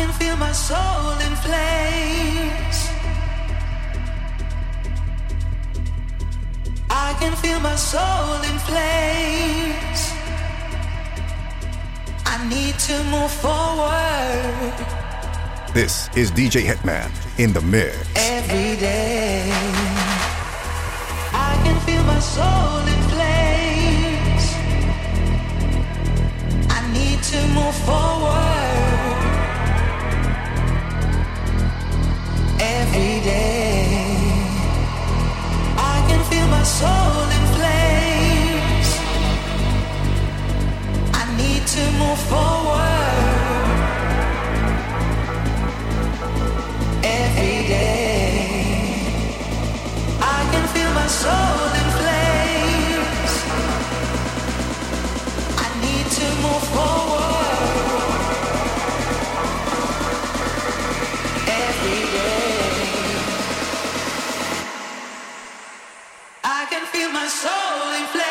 can feel my soul in flames. I can feel my soul in flames. I need to move forward. This is DJ Hitman in the mix. Every day I can feel my soul in flames. I need to move forward. Every day I can feel my soul in flames. I need to move forward. Every day I can feel my soul in flames. I need to move forward. Every day I can feel my soul in flames.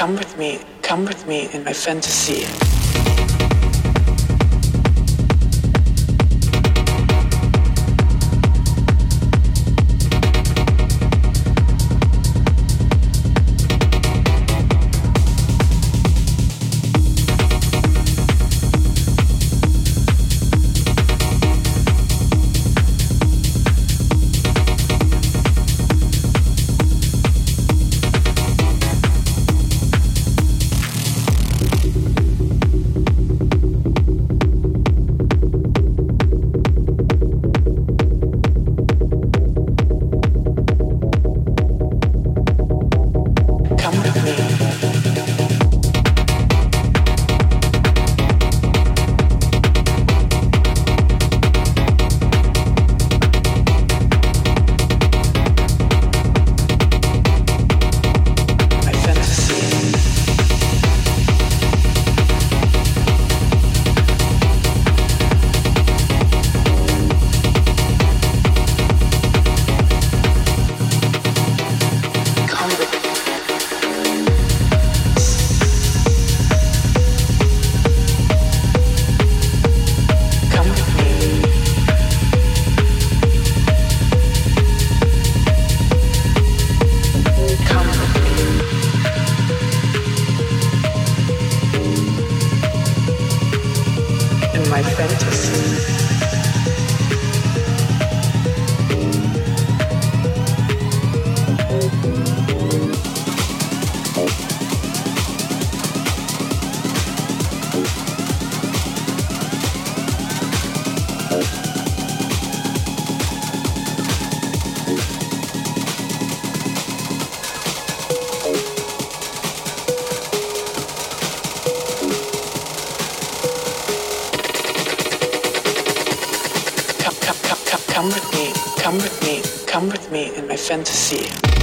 Come with me in my fantasy. by predators. Come with me in my fantasy.